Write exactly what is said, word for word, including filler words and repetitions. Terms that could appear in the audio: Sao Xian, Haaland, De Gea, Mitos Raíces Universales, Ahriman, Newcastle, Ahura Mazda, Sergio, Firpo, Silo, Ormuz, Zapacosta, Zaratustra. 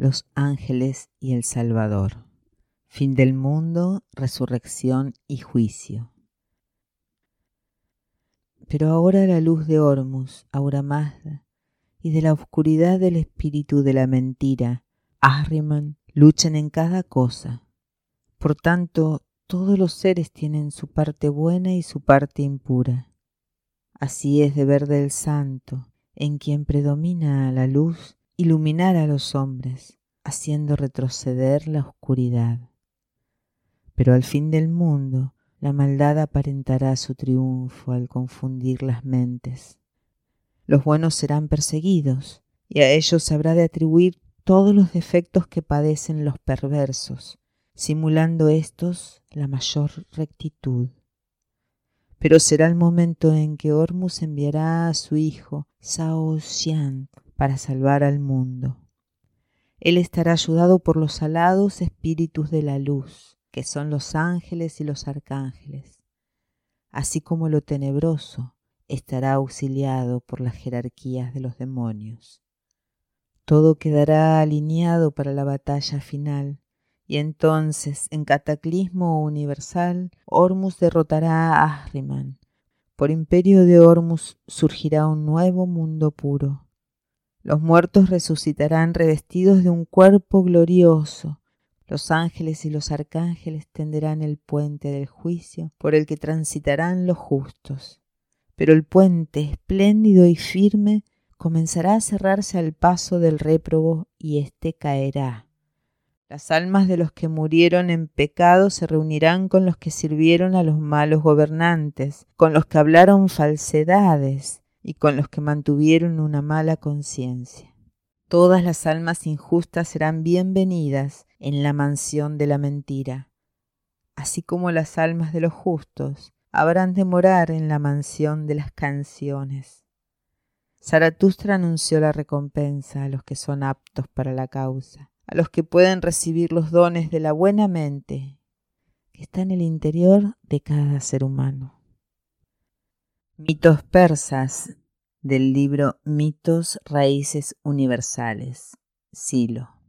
los ángeles y el Salvador. Fin del mundo, resurrección y juicio. Pero ahora la luz de Ormuz, Ahura Mazda, y de la oscuridad del espíritu de la mentira, Ahriman, luchan en cada cosa. Por tanto, todos los seres tienen su parte buena y su parte impura. Así es deber del santo, en quien predomina la luz, iluminar a los hombres, haciendo retroceder la oscuridad. Pero al fin del mundo, la maldad aparentará su triunfo al confundir las mentes. Los buenos serán perseguidos, y a ellos se habrá de atribuir todos los defectos que padecen los perversos, simulando estos la mayor rectitud. Pero será el momento en que Ormuz enviará a su hijo, Sao Xian, para salvar al mundo. Él estará ayudado por los alados espíritus de la luz, que son los ángeles y los arcángeles, así como lo tenebroso estará auxiliado por las jerarquías de los demonios. Todo quedará alineado para la batalla final, y entonces, en cataclismo universal, Ormuz derrotará a Ahriman. Por imperio de Ormuz surgirá un nuevo mundo puro. Los muertos resucitarán revestidos de un cuerpo glorioso. Los ángeles y los arcángeles tenderán el puente del juicio por el que transitarán los justos. Pero el puente, espléndido y firme, comenzará a cerrarse al paso del réprobo y éste caerá. Las almas de los que murieron en pecado se reunirán con los que sirvieron a los malos gobernantes, con los que hablaron falsedades y con los que mantuvieron una mala conciencia. Todas las almas injustas serán bienvenidas en la mansión de la mentira, así como las almas de los justos habrán de morar en la mansión de las canciones. Zaratustra anunció la recompensa a los que son aptos para la causa, a los que pueden recibir los dones de la buena mente que está en el interior de cada ser humano. Mitos persas del libro Mitos Raíces Universales, Silo.